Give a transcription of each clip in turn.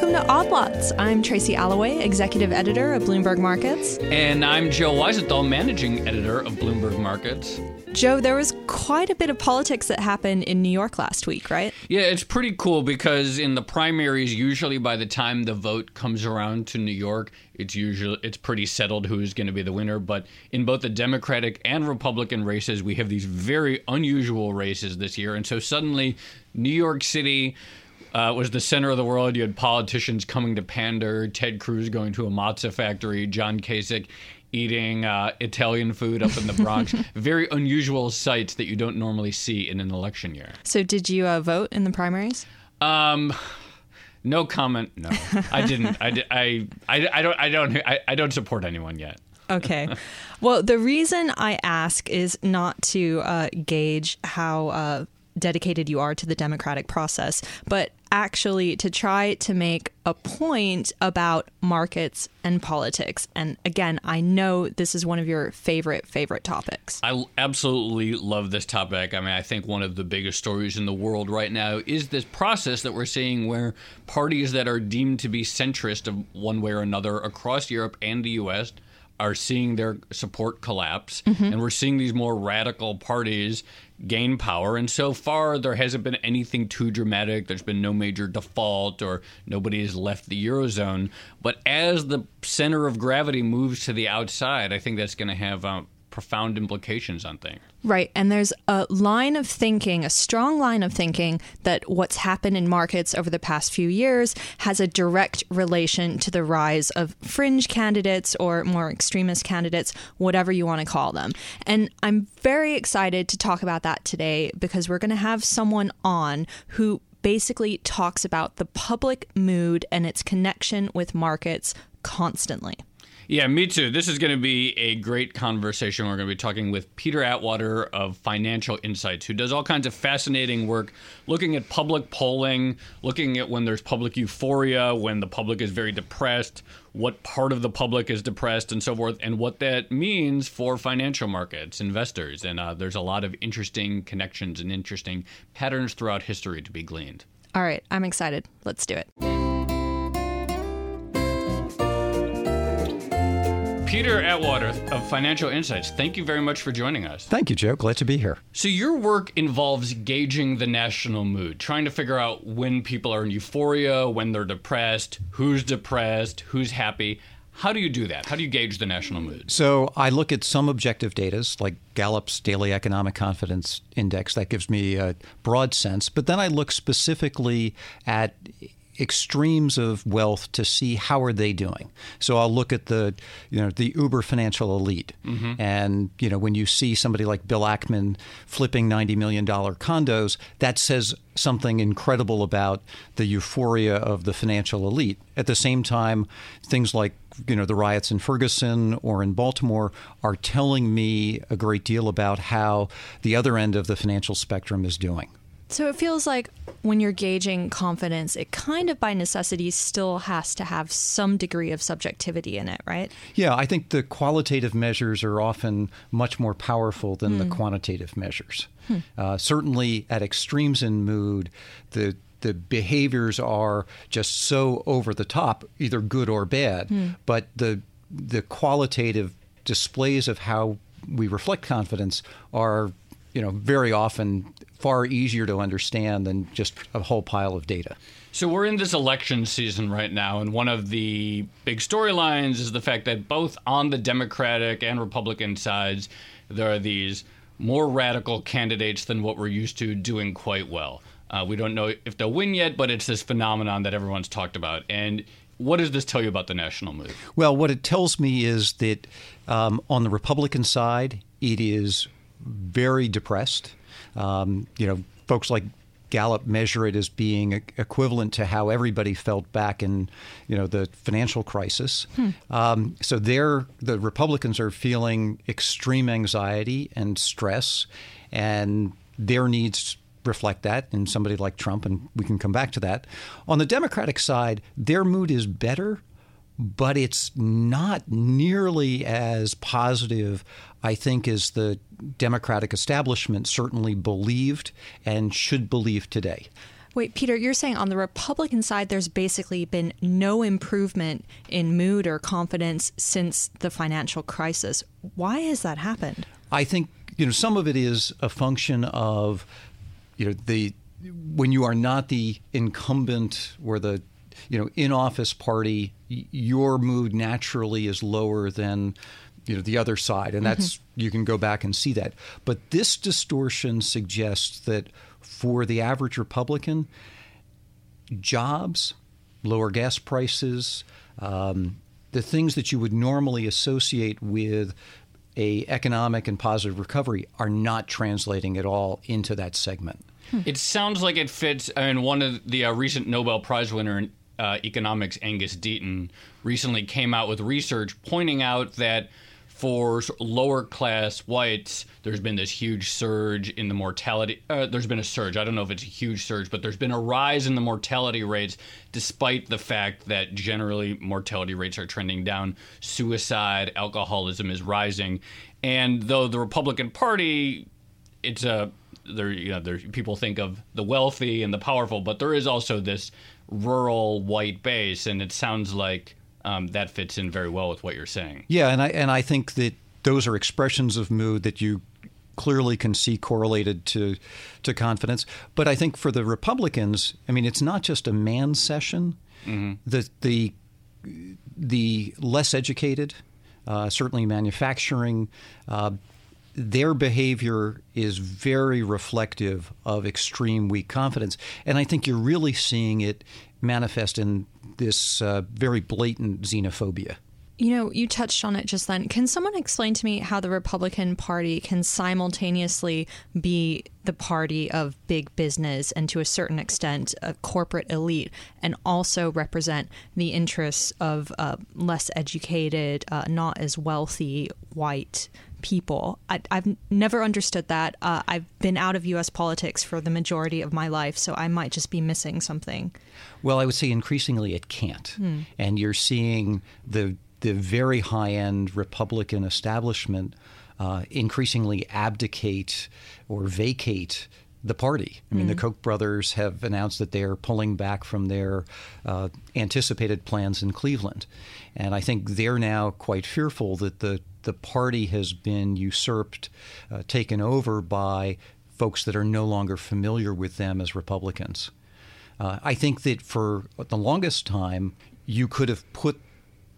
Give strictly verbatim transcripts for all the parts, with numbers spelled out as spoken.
Welcome to Odd Lots. I'm Tracy Alloway, executive editor of Bloomberg Markets. And I'm Joe Weisenthal, managing editor of Bloomberg Markets. Joe, there was quite a bit of politics that happened in New York last week, right? Yeah, it's pretty cool because in the primaries, usually by the time the vote comes around to New York, it's usually it's pretty settled who's going to be the winner. But in both the Democratic and Republican races, we have these very unusual races this year. And so suddenly New York City Uh, was the center of the world. You had politicians coming to pander, Ted Cruz going to a matzah factory, John Kasich eating uh, Italian food up in the Bronx. Very unusual sights that you don't normally see in an election year. So did you uh, vote in the primaries? Um... No comment. No, I didn't. I, did, I, I, I don't I don't I, I don't support anyone yet. Okay. Well, the reason I ask is not to uh, gauge how uh, dedicated you are to the democratic process, but actually to try to make a point about markets and politics. And again, I know this is one of your favorite, favorite topics. I absolutely love this topic. I mean, I think one of the biggest stories in the world right now is this process that we're seeing where parties that are deemed to be centrist of one way or another across Europe and the U S are seeing their support collapse. Mm-hmm. And we're seeing these more radical parties gain power. And so far, there hasn't been anything too dramatic. There's been no major default or nobody has left the Eurozone. But as the center of gravity moves to the outside, I think that's going to have uh, profound implications on things. Right. And there's a line of thinking, a strong line of thinking, that what's happened in markets over the past few years has a direct relation to the rise of fringe candidates or more extremist candidates, whatever you want to call them. And I'm very excited to talk about that today because we're going to have someone on who basically talks about the public mood and its connection with markets constantly. Yeah, me too. This is going to be a great conversation. We're going to be talking with Peter Atwater of Financial Insights, who does all kinds of fascinating work looking at public polling, looking at when there's public euphoria, when the public is very depressed, what part of the public is depressed and so forth, and what that means for financial markets, investors. And uh, there's a lot of interesting connections and interesting patterns throughout history to be gleaned. All right. I'm excited. Let's do it. Peter Atwater of Financial Insights, thank you very much for joining us. Thank you, Joe. Glad to be here. So your work involves gauging the national mood, trying to figure out when people are in euphoria, when they're depressed, who's depressed, who's happy. How do you do that? How do you gauge the national mood? So I look at some objective data, like Gallup's Daily Economic Confidence Index. That gives me a broad sense. But then I look specifically at extremes of wealth to see how are they doing. So I'll look at the, you know, the uber financial elite. Mm-hmm. And, you know, when you see somebody like Bill Ackman flipping ninety million dollars condos, that says something incredible about the euphoria of the financial elite. At the same time, things like, you know, the riots in Ferguson or in Baltimore are telling me a great deal about how the other end of the financial spectrum is doing. So it feels like when you're gauging confidence, it kind of by necessity still has to have some degree of subjectivity in it, right? Yeah, I think the qualitative measures are often much more powerful than mm. the quantitative measures. Hmm. Uh, certainly at extremes in mood, the the behaviors are just so over the top, either good or bad. Hmm. But the the qualitative displays of how we reflect confidence are, you know, very often far easier to understand than just a whole pile of data. So we're in this election season right now, and one of the big storylines is the fact that both on the Democratic and Republican sides, there are these more radical candidates than what we're used to doing quite well. Uh, we don't know if they'll win yet, but it's this phenomenon that everyone's talked about. And what does this tell you about the national mood? Well, what it tells me is that um, on the Republican side, it is very depressed. Um, you know, folks like Gallup measure it as being a- equivalent to how everybody felt back in, you know, the financial crisis. Hmm. Um, so they're, the Republicans are feeling extreme anxiety and stress, and their needs reflect that in somebody like Trump, and we can come back to that. On the Democratic side, their mood is better, but it's not nearly as positive, I think, as the Democratic establishment certainly believed and should believe today. Wait, Peter, you're saying on the Republican side, there's basically been no improvement in mood or confidence since the financial crisis. Why has that happened? I think, you know, some of it is a function of, you know, the when you are not the incumbent or the, you know, in-office party, your mood naturally is lower than, you know, the other side. And that's mm-hmm. you can go back and see that. But this distortion suggests that for the average Republican, jobs, lower gas prices, um, the things that you would normally associate with a economic and positive recovery are not translating at all into that segment. It sounds like it fits. I mean, one of the uh, recent Nobel Prize winner in uh, economics, Angus Deaton, recently came out with research pointing out that for lower class whites, there's been this huge surge in the mortality. Uh, there's been a surge. I don't know if it's a huge surge, but there's been a rise in the mortality rates, despite the fact that generally mortality rates are trending down. Suicide, alcoholism is rising. And though the Republican Party, it's a, there, you know, there, people think of the wealthy and the powerful, but there is also this rural white base. And it sounds like Um, that fits in very well with what you're saying. Yeah, and I and I think that those are expressions of mood that you clearly can see correlated to to confidence. But I think for the Republicans, I mean, it's not just a man session. Mm-hmm. The the the less educated, uh, certainly manufacturing, uh, their behavior is very reflective of extreme weak confidence, and I think you're really seeing it manifest in this uh, very blatant xenophobia. You know, you touched on it just then. Can someone explain to me how the Republican Party can simultaneously be the party of big business and, to a certain extent, a corporate elite, and also represent the interests of uh, less educated, uh, not as wealthy white people? I, I've never understood that. Uh, I've been out of U S politics for the majority of my life, so I might just be missing something. Well, I would say increasingly it can't. Mm. And you're seeing the the very high-end Republican establishment uh, increasingly abdicate or vacate the party. I mean, mm. the Koch brothers have announced that they are pulling back from their uh, anticipated plans in Cleveland. And I think they're now quite fearful that the, the party has been usurped, uh, taken over by folks that are no longer familiar with them as Republicans. Uh, I think that for the longest time, you could have put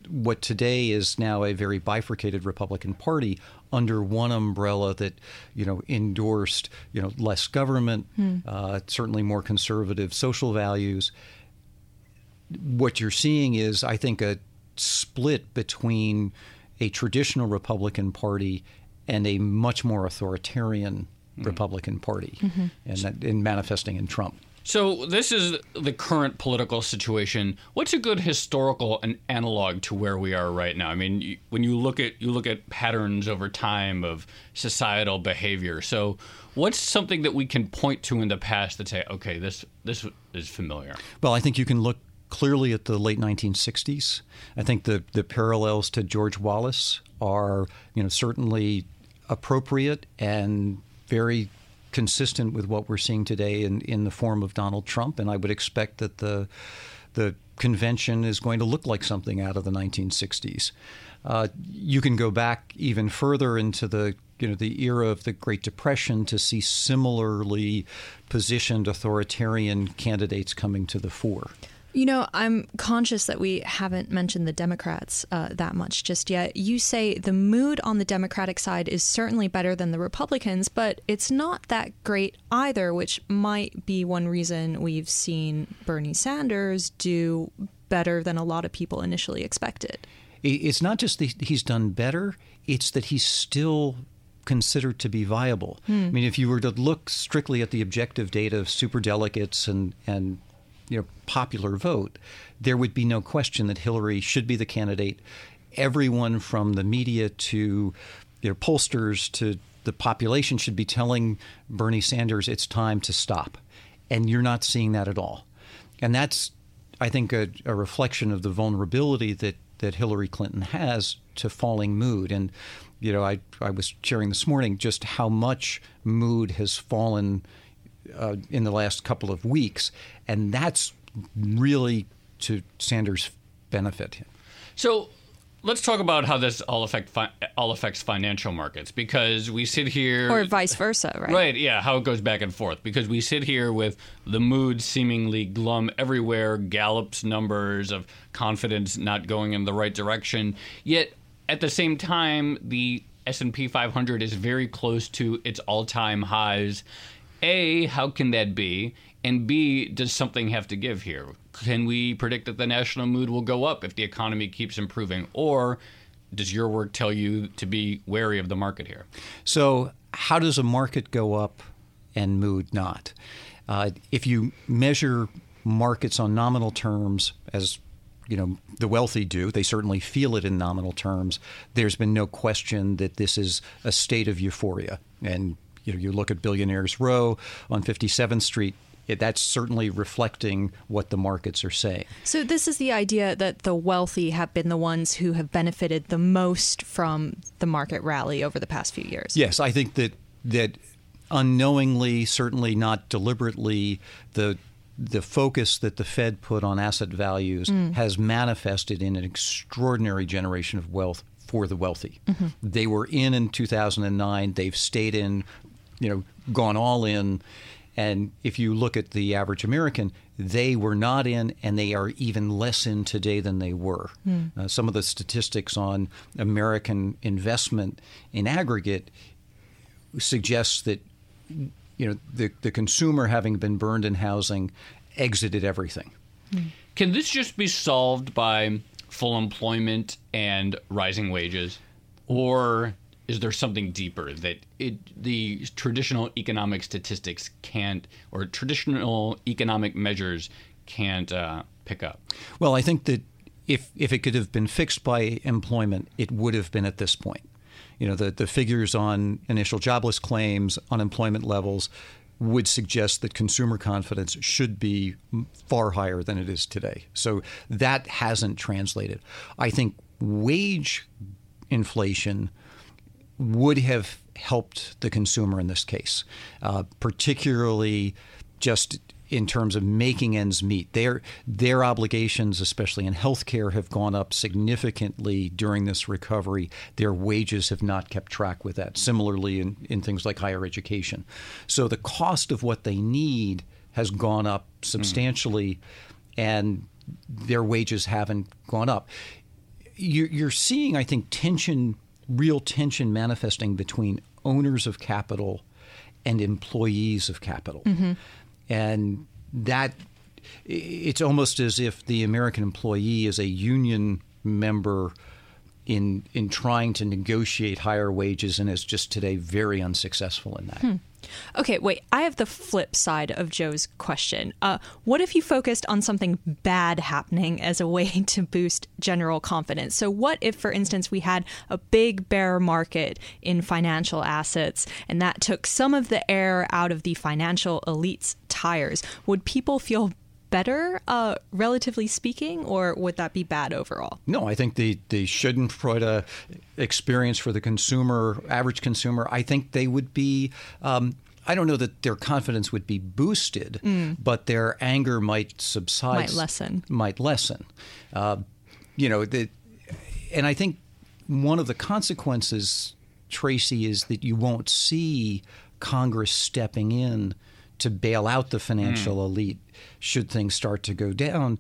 what today is now a very bifurcated Republican Party under one umbrella that, you know, endorsed, you know, less government, mm. uh, certainly more conservative social values. What you're seeing is, I think, a split between a traditional Republican Party and a much more authoritarian mm. Republican Party, mm-hmm. and that, in manifesting in Trump. So this is the current political situation. What's a good historical an analog to where we are right now? I mean, you, when you look at you look at patterns over time of societal behavior. So what's something that we can point to in the past that say, okay, this this is familiar? Well, I think you can look clearly at the late nineteen sixties. I think the the parallels to George Wallace are, you know, certainly appropriate and very consistent with what we're seeing today in, in the form of Donald Trump. And I would expect that the the convention is going to look like something out of the nineteen sixties. Uh, you can go back even further into the, you know, the era of the Great Depression to see similarly positioned authoritarian candidates coming to the fore. You know, I'm conscious that we haven't mentioned the Democrats uh, that much just yet. You say the mood on the Democratic side is certainly better than the Republicans, but it's not that great either, which might be one reason we've seen Bernie Sanders do better than a lot of people initially expected. It's not just that he's done better, it's that he's still considered to be viable. Hmm. I mean, if you were to look strictly at the objective data of superdelegates and and you know, popular vote, there would be no question that Hillary should be the candidate. Everyone from the media to, you know, pollsters to the population should be telling Bernie Sanders it's time to stop. And you're not seeing that at all. And that's, I think, a, a reflection of the vulnerability that, that Hillary Clinton has to falling mood. And, you know, I, I was sharing this morning just how much mood has fallen uh, in the last couple of weeks, and that's really to Sanders' benefit. So let's talk about how this all affect fi- all affects financial markets, because we sit here— Or vice versa, right? Right, yeah, how it goes back and forth, because we sit here with the mood seemingly glum everywhere, Gallup's numbers of confidence not going in the right direction, yet at the same time, the S and P five hundred is very close to its all-time highs. A, how can that be? And B, does something have to give here? Can we predict that the national mood will go up if the economy keeps improving? Or does your work tell you to be wary of the market here? So how does a market go up and mood not? Uh, if you measure markets on nominal terms, as you know, the wealthy do, they certainly feel it in nominal terms, there's been no question that this is a state of euphoria. And you know, you look at Billionaires Row on fifty-seventh Street, that's certainly reflecting what the markets are saying. So this is the idea that the wealthy have been the ones who have benefited the most from the market rally over the past few years. Yes, I think that that unknowingly, certainly not deliberately, the the focus that the Fed put on asset values mm. has manifested in an extraordinary generation of wealth for the wealthy. Mm-hmm. They were in in two thousand nine. They've stayed in, you know, gone all in. And if you look at the average American, they were not in, and they are even less in today than they were. Mm. Uh, some of the statistics on American investment in aggregate suggests that, you know, the, the consumer, having been burned in housing, exited everything. Mm. Can this just be solved by full employment and rising wages, or is there something deeper that it, the traditional economic statistics can't, or traditional economic measures can't uh, pick up? Well, I think that if if it could have been fixed by employment, it would have been at this point. You know, the, the figures on initial jobless claims, unemployment levels, would suggest that consumer confidence should be far higher than it is today. So that hasn't translated. I think wage inflation would have helped the consumer in this case, uh, particularly just in terms of making ends meet. Their their obligations, especially in healthcare, have gone up significantly during this recovery. Their wages have not kept track with that. Similarly, in, in things like higher education. So the cost of what they need has gone up substantially, mm. and their wages haven't gone up. You're, you're seeing, I think, tension real tension manifesting between owners of capital and employees of capital. Mm-hmm. And that it's almost as if the American employee is a union member in in trying to negotiate higher wages and is just today very unsuccessful in that. Hmm. Okay, wait, I have the flip side of Joe's question. Uh, what if you focused on something bad happening as a way to boost general confidence? So what if, for instance, we had a big bear market in financial assets, and that took some of the air out of the financial elite's tires? Would people feel better, uh, relatively speaking, or would that be bad overall? No, I think the, the Schadenfreude experience for the consumer, average consumer, I think they would be, um, I don't know that their confidence would be boosted, mm. but their anger might subside. Might lessen. Might lessen. Uh, you know, the, and I think one of the consequences, Tracy, is that you won't see Congress stepping in to bail out the financial mm. elite should things start to go down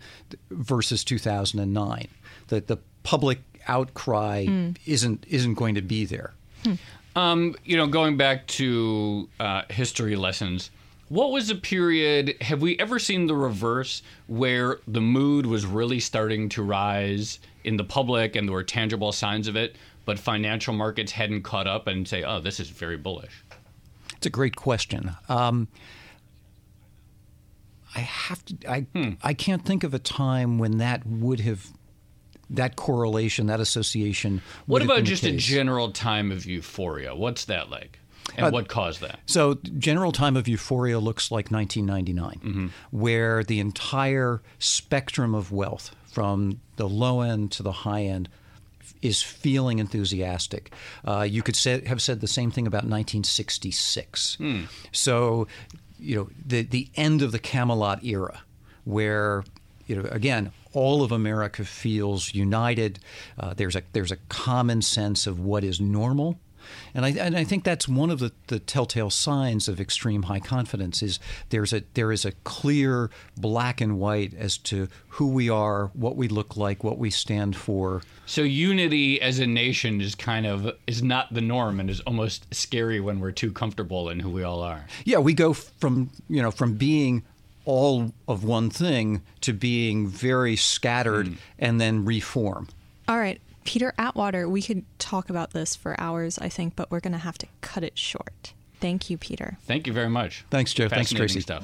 versus two thousand nine. That the public outcry mm. isn't isn't going to be there. Mm. Um, you know, going back to uh, history lessons, what was a period, have we ever seen the reverse, where the mood was really starting to rise in the public and there were tangible signs of it, but financial markets hadn't caught up and say, oh, this is very bullish? It's a great question. Um, I have to. I hmm. I can't think of a time when that would have, that correlation, that association. What about just a general time of euphoria? What's that like, and uh, what caused that? So, general time of euphoria looks like nineteen ninety-nine, mm-hmm. where the entire spectrum of wealth, from the low end to the high end, is feeling enthusiastic. Uh, you could say, have said the same thing about nineteen sixty-six. Hmm. So you know, the the end of the Camelot era, where, you know, again, all of America feels united. Uh, there's a there's a common sense of what is normal. And I, and I think that's one of the, the telltale signs of extreme high confidence is there's a there is a clear black and white as to who we are, what we look like, what we stand for. So unity as a nation is kind of is not the norm, and is almost scary when we're too comfortable in who we all are. Yeah, we go from you know from being all of one thing to being very scattered mm. and then reform. All right. Peter Atwater, we could talk about this for hours, I think, but we're going to have to cut it short. Thank you, Peter. Thank you very much. Thanks, Joe. Thanks, Tracy. Stuff.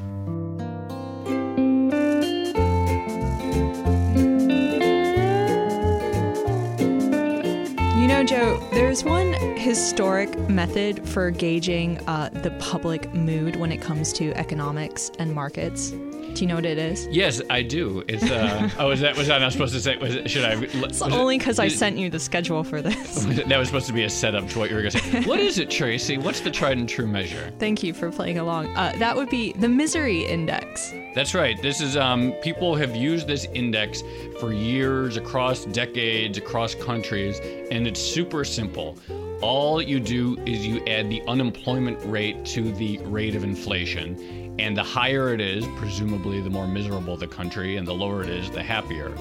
You know, Joe, there's one historic method for gauging uh, the public mood when it comes to economics and markets. Do you know what it is? Yes, I do. It's uh, oh, is that was I not supposed to say? Was it, should I? It's only because it, I sent you the schedule for this. Was it, that was supposed to be a setup to what you were going to say. What is it, Tracy? What's the tried and true measure? Thank you for playing along. Uh, that would be the Misery Index. That's right. This is um, people have used this index for years, across decades, across countries, and it's super simple. All you do is you add the unemployment rate to the rate of inflation. And the higher it is, presumably the more miserable the country, and the lower it is, the happier.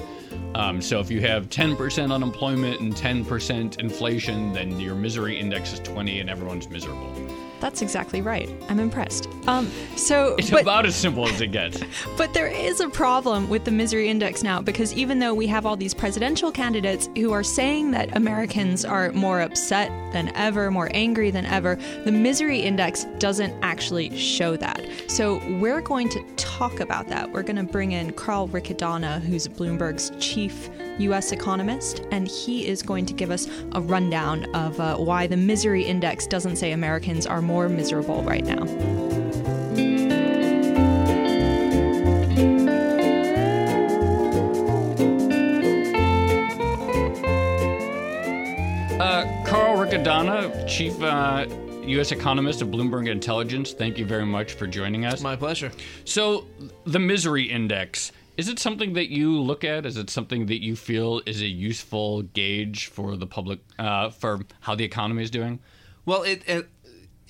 Um, so if you have ten percent unemployment and ten percent inflation, then your misery index is twenty and everyone's miserable. That's exactly right. I'm impressed. Um, so It's but, about as simple as it gets. But there is a problem with the misery index now, because even though we have all these presidential candidates who are saying that Americans are more upset than ever, more angry than ever, the misery index doesn't actually show that. So we're going to talk about that. We're going to bring in Carl Ricadonna, who's Bloomberg's chief U S economist, and he is going to give us a rundown of uh, why the misery index doesn't say Americans are more miserable right now. Uh, Carl Ricadonna, chief uh, U S economist of Bloomberg Intelligence, thank you very much for joining us. It's my pleasure. So, the misery index. Is it something that you look at? Is it something that you feel is a useful gauge for the public, uh, for how the economy is doing? Well, it, it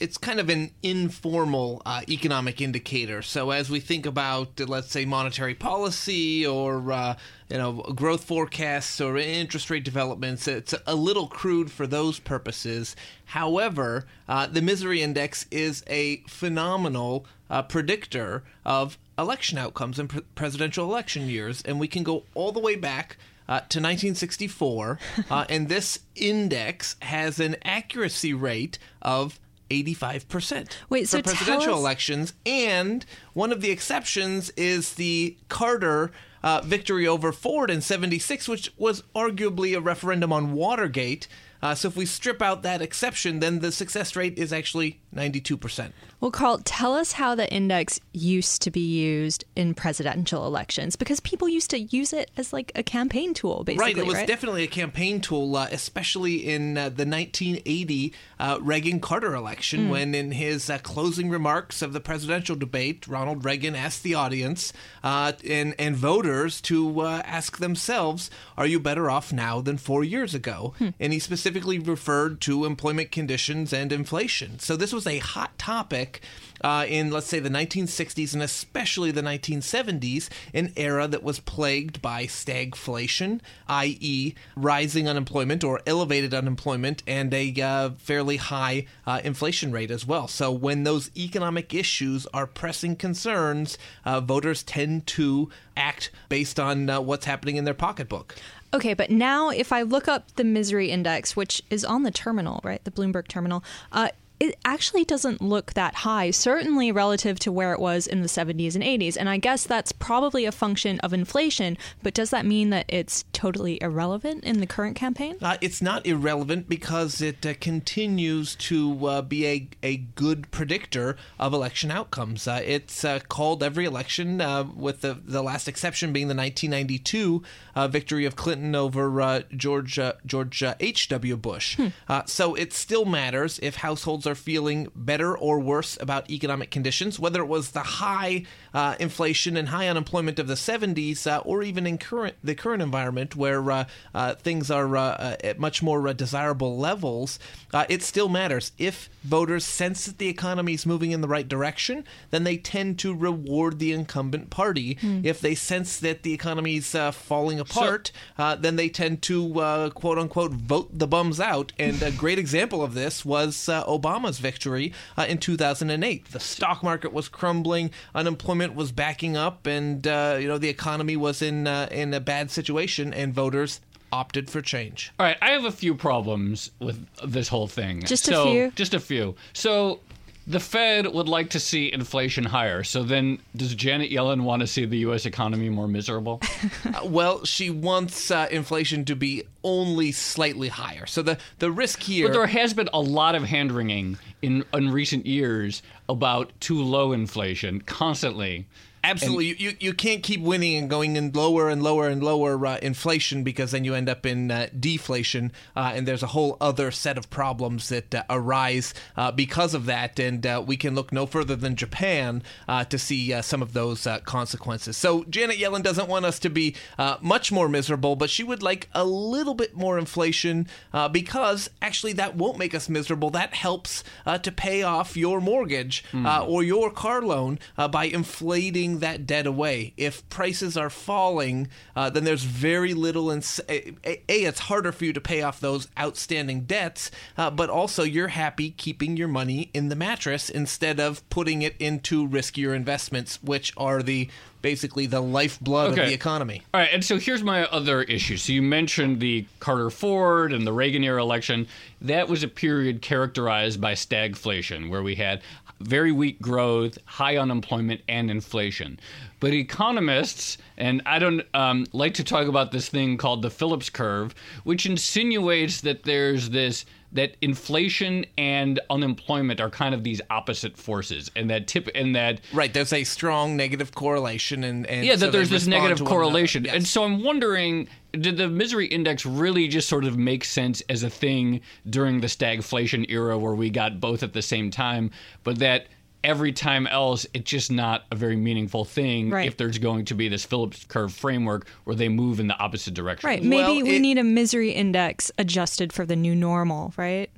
it's kind of an informal uh, economic indicator. So as we think about, uh, let's say, monetary policy or uh, you know growth forecasts or interest rate developments, it's a little crude for those purposes. However, uh, the misery index is a phenomenal uh, predictor of election outcomes in pre- presidential election years, and we can go all the way back uh, to nineteen sixty-four, uh, and this index has an accuracy rate of eighty-five percent Wait, for so presidential us- elections, and one of the exceptions is the Carter uh, victory over Ford in seventy-six, which was arguably a referendum on Watergate. Uh, so if we strip out that exception, then the success rate is actually ninety-two percent. Well, Carl, tell us how the index used to be used in presidential elections, because people used to use it as like a campaign tool, basically, right? It was right? definitely a campaign tool, uh, especially in uh, the nineteen eighty uh, Reagan-Carter election, mm. when in his uh, closing remarks of the presidential debate, Ronald Reagan asked the audience uh, and, and voters to uh, ask themselves, are you better off now than four years ago? Hmm. And he specifically specifically referred to employment conditions and inflation. So this was a hot topic uh, in, let's say, the nineteen sixties and especially the nineteen seventies, an era that was plagued by stagflation, that is rising unemployment or elevated unemployment, and a uh, fairly high uh, inflation rate as well. So when those economic issues are pressing concerns, uh, voters tend to act based on uh, what's happening in their pocketbook. Okay, but now if I look up the misery index, which is on the terminal, right, the Bloomberg terminal, uh, it actually doesn't look that high, certainly relative to where it was in the seventies and eighties. And I guess that's probably a function of inflation. But does that mean that it's totally irrelevant in the current campaign? Uh, it's not irrelevant because it uh, continues to uh, be a, a good predictor of election outcomes. Uh, it's uh, called every election, uh, with the, the last exception being the nineteen ninety-two uh, victory of Clinton over uh, George uh, George uh, H W Bush. Hmm. Uh, so it still matters if households are feeling better or worse about economic conditions, whether it was the high uh, inflation and high unemployment of the seventies uh, or even in current the current environment where uh, uh, things are uh, at much more uh, desirable levels, uh, it still matters. If voters sense that the economy is moving in the right direction, then they tend to reward the incumbent party. Mm. If they sense that the economy is uh, falling apart, so, uh, then they tend to, uh, quote unquote, vote the bums out. And a great example of this was uh, Obama's victory uh, in two thousand eight. The stock market was crumbling, unemployment was backing up, and uh, you know the economy was in uh, in a bad situation, and voters opted for change. All right, I have a few problems with this whole thing. Just so, a few? Just a few. So the Fed would like to see inflation higher. So then does Janet Yellen want to see the U S economy more miserable? uh, well, she wants uh, inflation to be only slightly higher. So the, the risk here... But there has been a lot of hand-wringing in, in recent years about too low inflation constantly. Absolutely. And you, you you can't keep winning and going in lower and lower and lower uh, inflation, because then you end up in uh, deflation, uh, and there's a whole other set of problems that uh, arise uh, because of that, and uh, we can look no further than Japan uh, to see uh, some of those uh, consequences. So Janet Yellen doesn't want us to be uh, much more miserable, but she would like a little bit more inflation uh, because actually that won't make us miserable. That helps uh, to pay off your mortgage mm. uh, or your car loan uh, by inflating that debt away. If prices are falling, uh, then there's very little. In, a, a, it's harder for you to pay off those outstanding debts, uh, but also you're happy keeping your money in the mattress instead of putting it into riskier investments, which are the basically the lifeblood okay. of the economy. All right, and so here's my other issue. So you mentioned the Carter Ford and the Reagan era election. That was a period characterized by stagflation, where we had very weak growth, high unemployment, and inflation. But economists, and I don't um, like to talk about this thing called the Phillips curve, which insinuates that there's this, that inflation and unemployment are kind of these opposite forces, and that tip, and that right, there's a strong negative correlation, and, and yeah, that so there's this negative correlation, yes. And so I'm wondering, did the Misery Index really just sort of make sense as a thing during the stagflation era, where we got both at the same time, but that every time else, it's just not a very meaningful thing right. if there's going to be this Phillips curve framework where they move in the opposite direction. Right. Maybe well, we it, need a misery index adjusted for the new normal, right?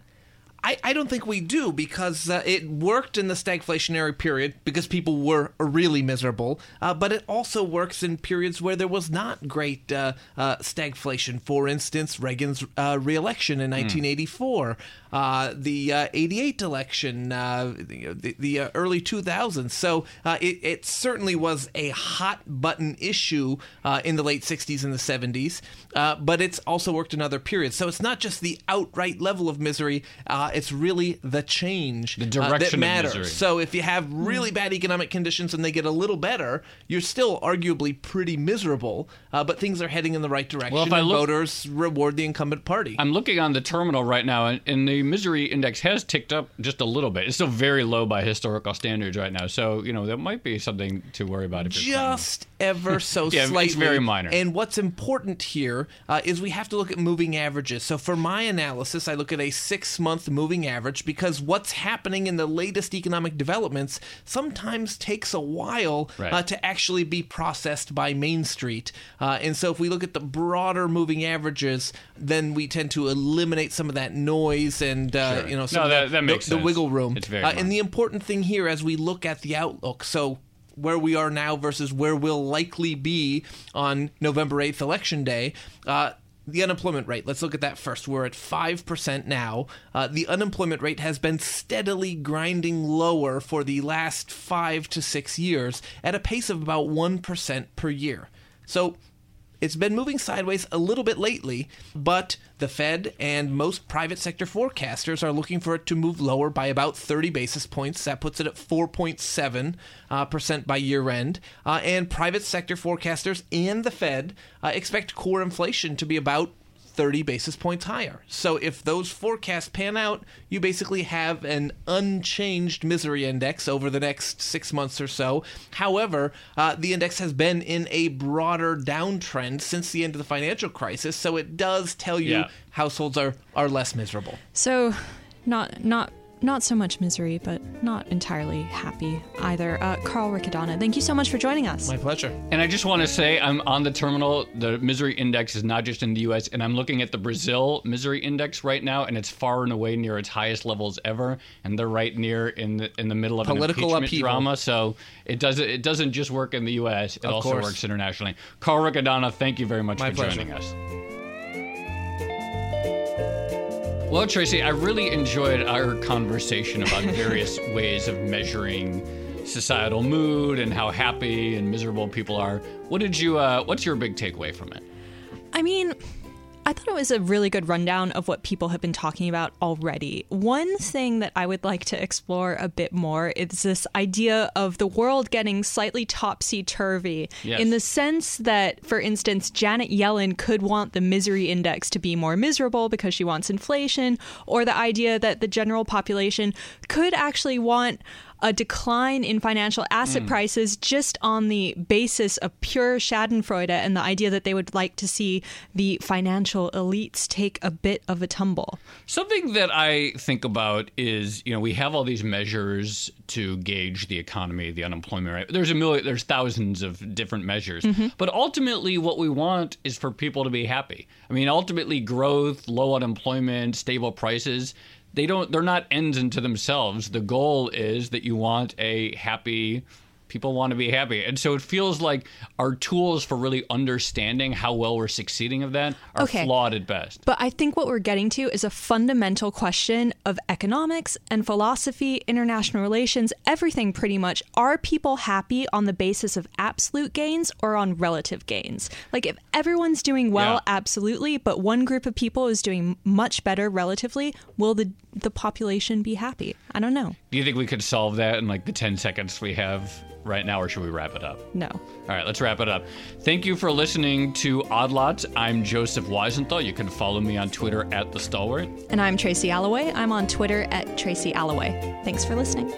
I, I don't think we do, because uh, it worked in the stagflationary period because people were really miserable, uh, but it also works in periods where there was not great uh, uh, stagflation. For instance, Reagan's uh, re-election in nineteen eighty-four. Mm. Uh, the uh, eighty-eight election, uh, the, the uh, early two thousands. So uh, it, it certainly was a hot button issue uh, in the late sixties and the seventies, uh, but it's also worked in other periods. So it's not just the outright level of misery, uh, it's really the change the direction uh, that matters. Of misery. So if you have really bad economic conditions and they get a little better, you're still arguably pretty miserable, uh, but things are heading in the right direction. Well, if I look, voters reward the incumbent party. I'm looking on the terminal right now, and the The misery index has ticked up just a little bit. It's still very low by historical standards right now. So, you know, that might be something to worry about. If you're just ever so yeah, slightly. It's very minor. And what's important here uh, is we have to look at moving averages. So for my analysis, I look at a six-month moving average, because what's happening in the latest economic developments sometimes takes a while right. uh, to actually be processed by Main Street. Uh, and so if we look at the broader moving averages, then we tend to eliminate some of that noise and uh, sure. you know some no, that, that makes the, the wiggle room. It's very uh, and the important thing here as we look at the outlook, so where we are now versus where we'll likely be on November eighth, Election Day, uh, the unemployment rate, let's look at that first. We're at five percent now. Uh, the unemployment rate has been steadily grinding lower for the last five to six years at a pace of about one percent per year. So it's been moving sideways a little bit lately, but the Fed and most private sector forecasters are looking for it to move lower by about thirty basis points. That puts it at four point seven percent uh, percent by year end. Uh, and private sector forecasters and the Fed uh, expect core inflation to be about thirty basis points higher. So if those forecasts pan out, you basically have an unchanged misery index over the next six months or so. However, uh, the index has been in a broader downtrend since the end of the financial crisis, so it does tell you yeah. households are, are less miserable. So not not not so much misery, but not entirely happy either. Uh, Carl Ricadonna, thank you so much for joining us. My pleasure. And I just want to say I'm on the terminal. The Misery Index is not just in the U S, and I'm looking at the Brazil Misery Index right now, and it's far and away near its highest levels ever, and they're right near in the, in the middle of political an impeachment upheaval. drama. So it doesn't, it doesn't just work in the U S. It of also course. works internationally. Carl Ricadonna, thank you very much My for pleasure. joining us. Well, Tracy, I really enjoyed our conversation about various ways of measuring societal mood and how happy and miserable people are. What did you? Uh, what's your big takeaway from it? I mean, I thought it was a really good rundown of what people have been talking about already. One thing that I would like to explore a bit more is this idea of the world getting slightly topsy-turvy, yes. in the sense that, for instance, Janet Yellen could want the misery index to be more miserable because she wants inflation, or the idea that the general population could actually want a decline in financial asset mm. prices just on the basis of pure schadenfreude and the idea that they would like to see the financial elites take a bit of a tumble. Something that I think about is, you know, we have all these measures to gauge the economy, the unemployment rate. There's a million, there's thousands of different measures. Mm-hmm. But ultimately, what we want is for people to be happy. I mean, ultimately, growth, low unemployment, stable prices, They don't, they're not ends unto themselves. The goal is that you want a happy, people want to be happy. And so it feels like our tools for really understanding how well we're succeeding of that are okay. flawed at best. But I think what we're getting to is a fundamental question of economics and philosophy, international relations, everything pretty much. Are people happy on the basis of absolute gains or on relative gains? Like if everyone's doing well, yeah. absolutely, but one group of people is doing much better relatively, will the the population be happy? I don't know. Do you think we could solve that in like the ten seconds we have right now, or should we wrap it up? No. All right, let's wrap it up. Thank you for listening to Odd Lots. I'm Joseph Weisenthal. You can follow me on Twitter at The Stalwart. And I'm Tracy Alloway. I'm on Twitter at Tracy Alloway. Thanks for listening.